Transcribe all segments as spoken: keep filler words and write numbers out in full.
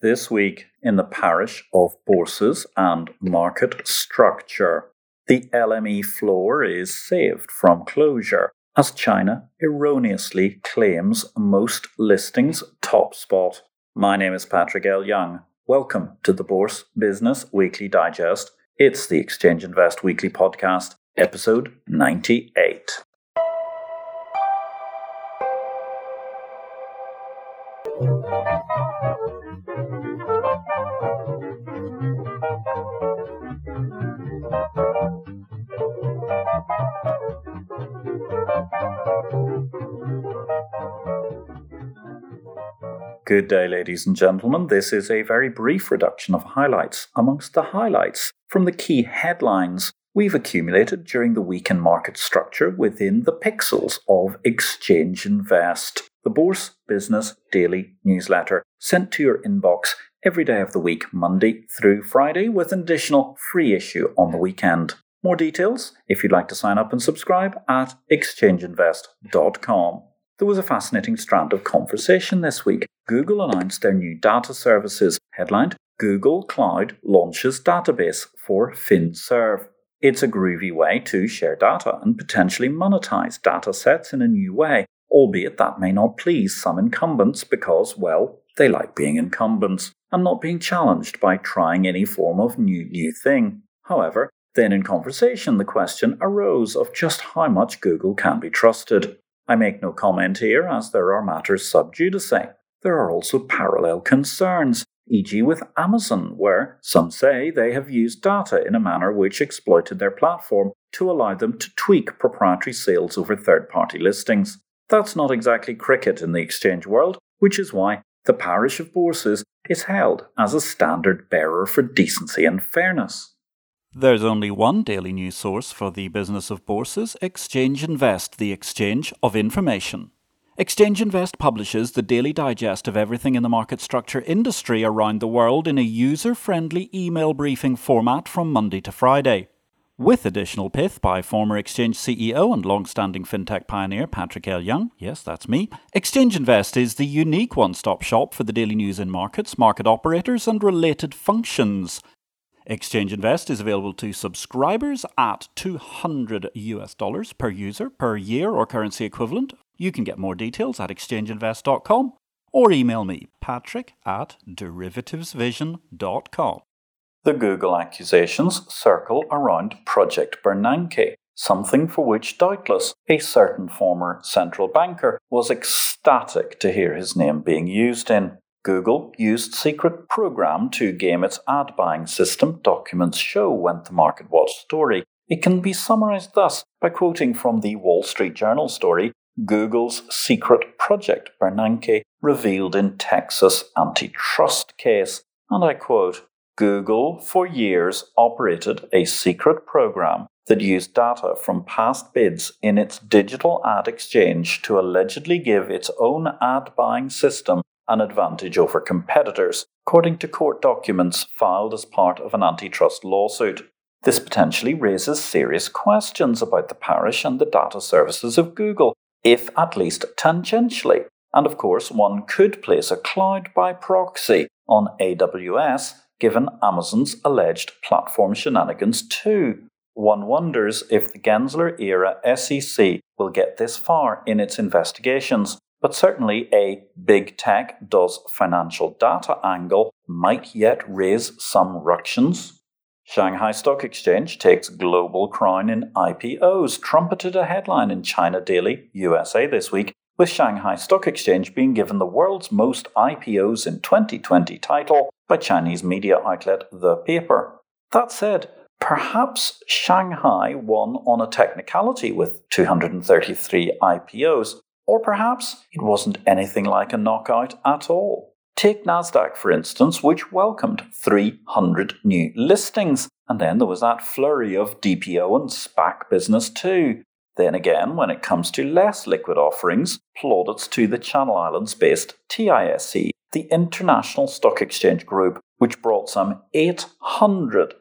this week in the parish of bourses and market structure. The L M E floor is saved from closure as China erroneously claims most listings top spot. My name is Patrick L. Young. Welcome to the Bourse Business Weekly Digest. It's the Exchange Invest Weekly Podcast, episode ninety-eight. Good day, ladies and gentlemen. This is a very brief reduction of highlights amongst the highlights from the key headlines we've accumulated during the week in market structure within the pixels of Exchange Invest, the Bourse Business Daily Newsletter, sent to your inbox every day of the week, Monday through Friday, with an additional free issue on the weekend. More details if you'd like to sign up and subscribe at exchange invest dot com. There was a fascinating strand of conversation this week. Google announced their new data services, headlined Google Cloud Launches Database for FinServ. It's a groovy way to share data and potentially monetize data sets in a new way, albeit that may not please some incumbents because, well, they like being incumbents and not being challenged by trying any form of new new thing. However, then in conversation, the question arose of just how much Google can be trusted. I make no comment here, as there are matters sub judice. There are also parallel concerns, for example with Amazon, where some say they have used data in a manner which exploited their platform to allow them to tweak proprietary sales over third-party listings. That's not exactly cricket in the exchange world, which is why the parish of bourses is held as a standard bearer for decency and fairness. There's only one daily news source for the business of bourses, Exchange Invest, the exchange of information. Exchange Invest publishes the daily digest of everything in the market structure industry around the world in a user-friendly email briefing format from Monday to Friday, with additional pith by former Exchange C E O and long-standing fintech pioneer Patrick L. Young. Yes, that's me. Exchange Invest is the unique one-stop shop for the daily news in markets, market operators and related functions. Exchange Invest is available to subscribers at two hundred US dollars per user per year or currency equivalent. You can get more details at exchange invest dot com or email me, patrick at derivatives vision dot com. The Google accusations circle around Project Bernanke, something for which doubtless a certain former central banker was ecstatic to hear his name being used in. Google used secret program to game its ad buying system, documents show, went the Market Watch story. It can be summarized thus by quoting from the Wall Street Journal story, Google's secret Project Bernanke revealed in Texas antitrust case. And I quote, Google for years operated a secret program that used data from past bids in its digital ad exchange to allegedly give its own ad buying system an advantage over competitors, according to court documents filed as part of an antitrust lawsuit. This potentially raises serious questions about the parish and the data services of Google, if at least tangentially. And of course, one could place a cloud by proxy on A W S, given Amazon's alleged platform shenanigans too. One wonders if the Gensler-era S E C will get this far in its investigations. But certainly a big tech does financial data angle might yet raise some ructions. Shanghai Stock Exchange takes global crown in I P Os, trumpeted a headline in China Daily U S A this week, with Shanghai Stock Exchange being given the world's most I P Os in twenty twenty title by Chinese media outlet The Paper. That said, perhaps Shanghai won on a technicality with two hundred thirty-three I P Os, or perhaps it wasn't anything like a knockout at all. Take NASDAQ, for instance, which welcomed three hundred new listings, and then there was that flurry of D P O and SPAC business too. Then again, when it comes to less liquid offerings, plaudits to the Channel Islands-based TISE, the International Stock Exchange Group, which brought some eight hundred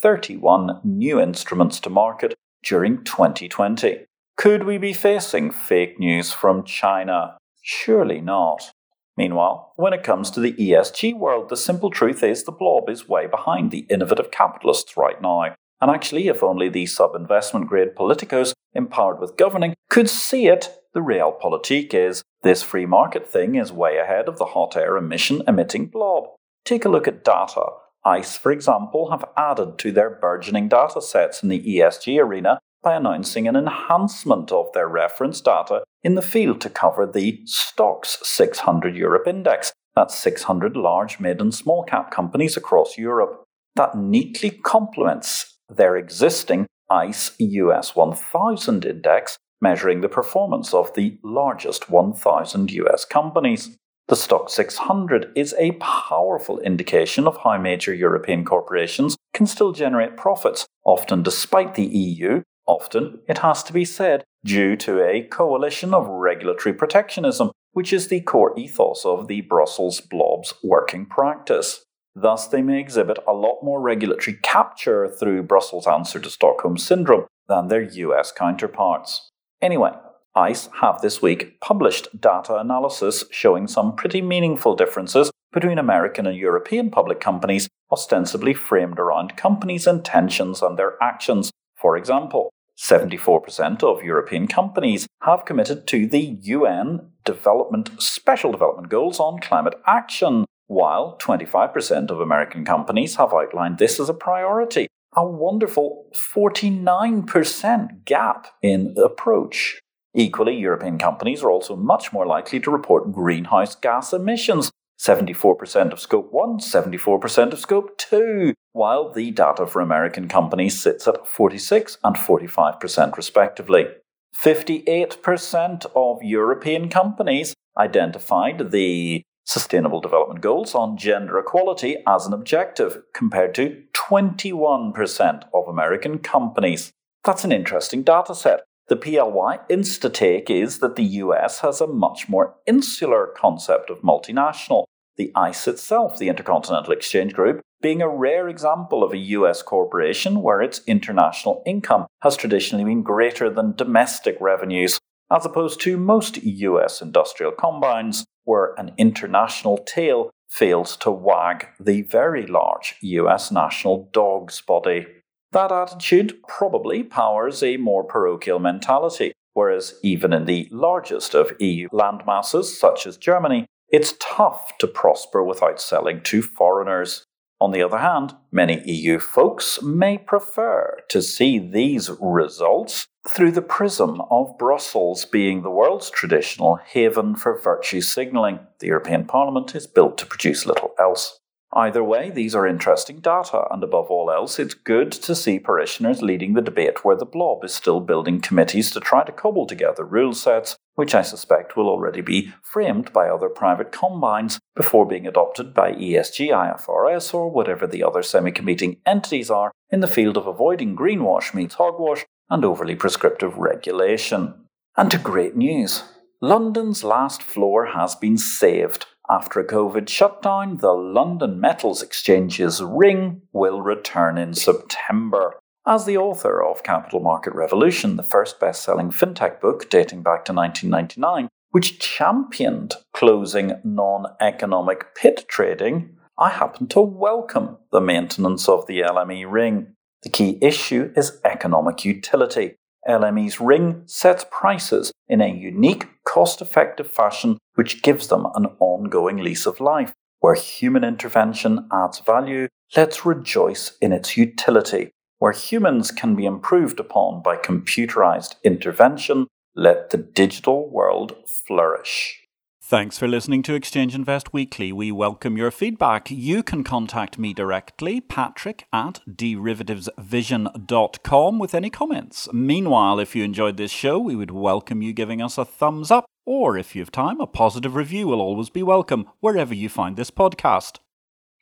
thirty-one new instruments to market during twenty twenty. Could we be facing fake news from China? Surely not. Meanwhile, when it comes to the E S G world, the simple truth is the blob is way behind the innovative capitalists right now. And actually, if only the sub-investment grade politicos empowered with governing could see it, the realpolitik is, this free market thing is way ahead of the hot air emission-emitting blob. Take a look at data. ICE, for example, have added to their burgeoning data sets in the E S G arena by announcing an enhancement of their reference data in the field to cover the STOXX six hundred Europe Index, that's six hundred large, mid and small cap companies across Europe. That neatly complements their existing ICE U S one thousand Index, measuring the performance of the largest one thousand U S companies. The STOXX six hundred is a powerful indication of how major European corporations can still generate profits, often despite the E U, often, it has to be said, due to a coalition of regulatory protectionism, which is the core ethos of the Brussels blob's working practice. Thus, they may exhibit a lot more regulatory capture through Brussels' answer to Stockholm Syndrome than their U S counterparts. Anyway, ICE have this week published data analysis showing some pretty meaningful differences between American and European public companies, ostensibly framed around companies' intentions and their actions. For example, seventy-four percent of European companies have committed to the U N Development Special Development Goals on climate action, while twenty-five percent of American companies have outlined this as a priority, a wonderful forty-nine percent gap in approach. Equally, European companies are also much more likely to report greenhouse gas emissions, seventy-four percent of Scope one, seventy-four percent of Scope two, while the data for American companies sits at forty-six percent and forty-five percent respectively. fifty-eight percent of European companies identified the Sustainable Development Goals on gender equality as an objective, compared to twenty-one percent of American companies. That's an interesting data set. The P L Y insta-take is that the U S has a much more insular concept of multinational, the ICE itself, the Intercontinental Exchange Group, being a rare example of a U S corporation where its international income has traditionally been greater than domestic revenues, as opposed to most U S industrial combines, where an international tail fails to wag the very large U S national dog's body. That attitude probably powers a more parochial mentality, whereas even in the largest of E U landmasses, such as Germany, it's tough to prosper without selling to foreigners. On the other hand, many E U folks may prefer to see these results through the prism of Brussels being the world's traditional haven for virtue signalling. The European Parliament is built to produce little else. Either way, these are interesting data, and above all else, it's good to see parishioners leading the debate where the blob is still building committees to try to cobble together rule sets, which I suspect will already be framed by other private combines before being adopted by E S G, I F R S, or whatever the other semi-committing entities are in the field of avoiding greenwash meets hogwash and overly prescriptive regulation. And to great news, London's last floor has been saved. After a COVID shutdown, the London Metals Exchange's ring will return in September. As the author of Capital Market Revolution, the first best-selling fintech book dating back to nineteen ninety-nine, which championed closing non-economic pit trading, I happen to welcome the maintenance of the L M E ring. The key issue is economic utility. L M E's ring sets prices in a unique, cost-effective fashion which gives them an ongoing lease of life. Where human intervention adds value, let's rejoice in its utility. Where humans can be improved upon by computerized intervention, let the digital world flourish. Thanks for listening to Exchange Invest Weekly. We welcome your feedback. You can contact me directly, Patrick at derivatives vision dot com, with any comments. Meanwhile, if you enjoyed this show, we would welcome you giving us a thumbs up, or if you have time, a positive review will always be welcome wherever you find this podcast.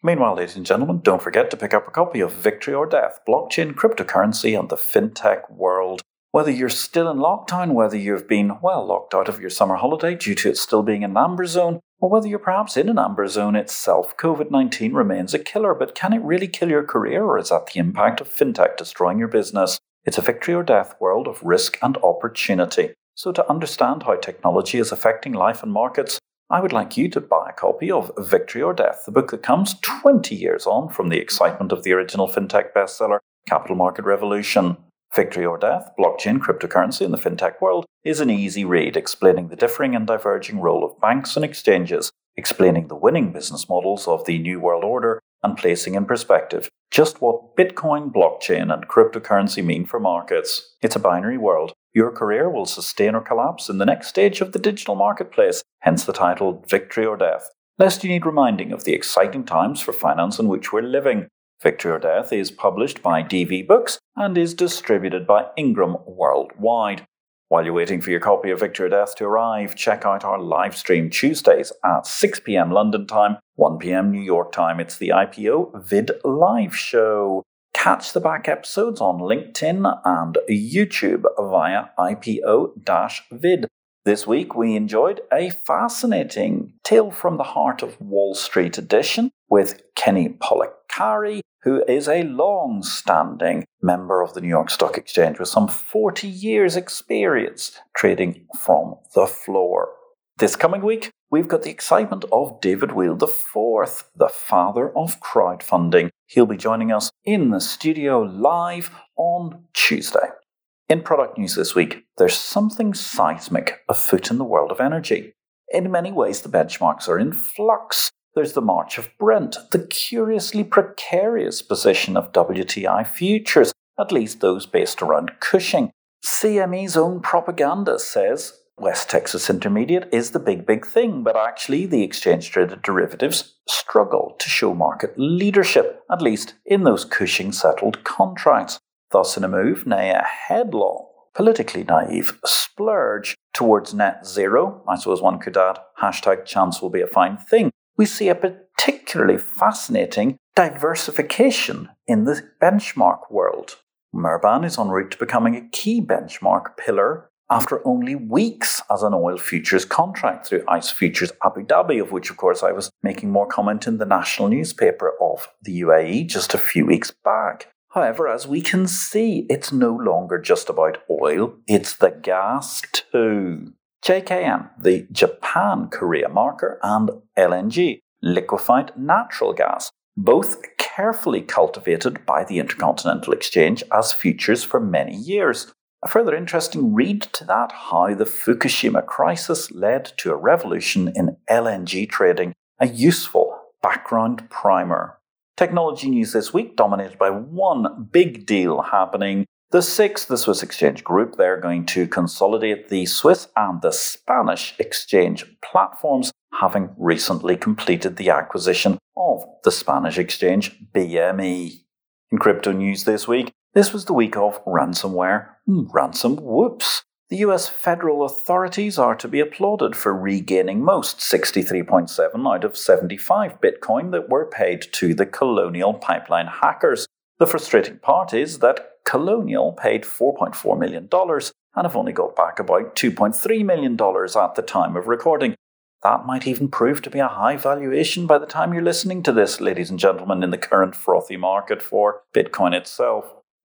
Meanwhile, ladies and gentlemen, don't forget to pick up a copy of Victory or Death, Blockchain, Cryptocurrency and the Fintech World. Whether you're still in lockdown, whether you've been, well, locked out of your summer holiday due to it still being an amber zone, or whether you're perhaps in an amber zone itself, COVID nineteen remains a killer, but can it really kill your career, or is that the impact of fintech destroying your business? It's a victory or death world of risk and opportunity. So to understand how technology is affecting life and markets, I would like you to buy a copy of Victory or Death, the book that comes twenty years on from the excitement of the original fintech bestseller, Capital Market Revolution. Victory or Death, Blockchain, Cryptocurrency in the Fintech World is an easy read explaining the differing and diverging role of banks and exchanges, explaining the winning business models of the New World Order, and placing in perspective just what Bitcoin, blockchain, and cryptocurrency mean for markets. It's a binary world. Your career will sustain or collapse in the next stage of the digital marketplace, hence the title Victory or Death, lest you need reminding of the exciting times for finance in which we're living. Victory or Death is published by D V Books and is distributed by Ingram Worldwide. While you're waiting for your copy of Victory or Death to arrive, check out our live stream Tuesdays at six p.m. London time, one p.m. New York time. It's the I P O Vid Live Show. Catch the back episodes on LinkedIn and YouTube via I P O Vid. This week we enjoyed a fascinating Tale from the Heart of Wall Street edition with Kenny Pollock, who is a long-standing member of the New York Stock Exchange with some forty years' experience trading from the floor. This coming week, we've got the excitement of David Wheel the fourth, the father of crowdfunding. He'll be joining us in the studio live on Tuesday. In product news this week, there's something seismic afoot in the world of energy. In many ways, the benchmarks are in flux. There's the march of Brent, the curiously precarious position of W T I futures, at least those based around Cushing. C M E's own propaganda says West Texas Intermediate is the big, big thing, but actually the exchange-traded derivatives struggle to show market leadership, at least in those Cushing-settled contracts. Thus, in a move, nay, a headlong, politically naive splurge towards net zero, I suppose one could add, hashtag chance will be a fine thing, we see a particularly fascinating diversification in the benchmark world. Murban is en route to becoming a key benchmark pillar after only weeks as an oil futures contract through ICE Futures Abu Dhabi, of which, of course, I was making more comment in the national newspaper of the U A E just a few weeks back. However, as we can see, it's no longer just about oil, it's the gas too. J K M, the Japan-Korea marker, and L N G, liquefied natural gas, both carefully cultivated by the Intercontinental Exchange as futures for many years. A further interesting read to that, how the Fukushima crisis led to a revolution in L N G trading, a useful background primer. Technology news this week dominated by one big deal happening. The sixth, the Swiss Exchange Group, they're going to consolidate the Swiss and the Spanish exchange platforms, having recently completed the acquisition of the Spanish exchange B M E. In crypto news this week, this was the week of ransomware, ransom whoops. The U S federal authorities are to be applauded for regaining most sixty-three point seven out of seventy-five Bitcoin that were paid to the Colonial Pipeline hackers. The frustrating part is that Colonial paid four point four million dollars and have only got back about two point three million dollars at the time of recording. That might even prove to be a high valuation by the time you're listening to this, ladies and gentlemen, in the current frothy market for Bitcoin itself.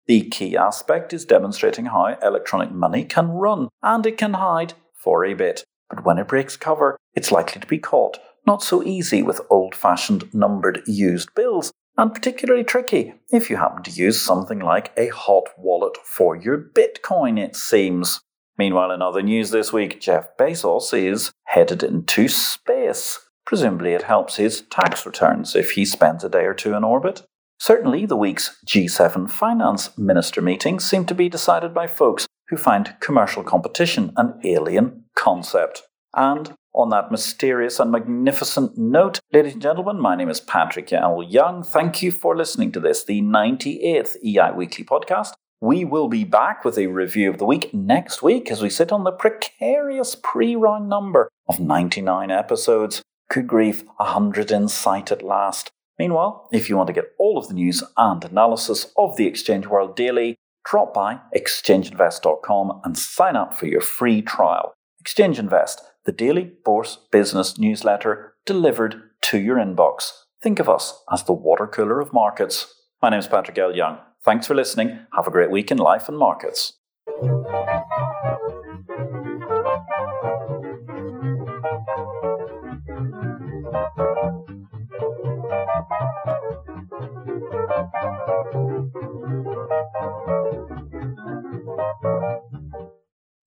The key aspect is demonstrating how electronic money can run, and it can hide for a bit. But when it breaks cover, it's likely to be caught. Not so easy with old-fashioned numbered used bills, and particularly tricky if you happen to use something like a hot wallet for your Bitcoin, it seems. Meanwhile, in other news this week, Jeff Bezos is headed into space. Presumably it helps his tax returns if he spends a day or two in orbit. Certainly, the week's G seven finance minister meetings seem to be decided by folks who find commercial competition an alien concept. And on that mysterious and magnificent note, ladies and gentlemen, my name is Patrick L. Young. Thank you for listening to this, the ninety-eighth E I Weekly Podcast. We will be back with a review of the week next week as we sit on the precarious pre-round number of ninety-nine episodes. Good grief, one hundred in sight at last. Meanwhile, if you want to get all of the news and analysis of the exchange world daily, drop by exchange invest dot com and sign up for your free trial. Exchange Invest, the daily bourse business newsletter delivered to your inbox. Think of us as the water cooler of markets. My name is Patrick L. Young. Thanks for listening. Have a great week in life and markets.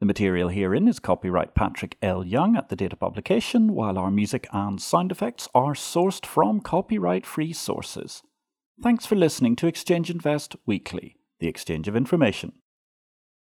The material herein is copyright Patrick L. Young at the date of publication, while our music and sound effects are sourced from copyright-free sources. Thanks for listening to Exchange Invest Weekly, the exchange of information.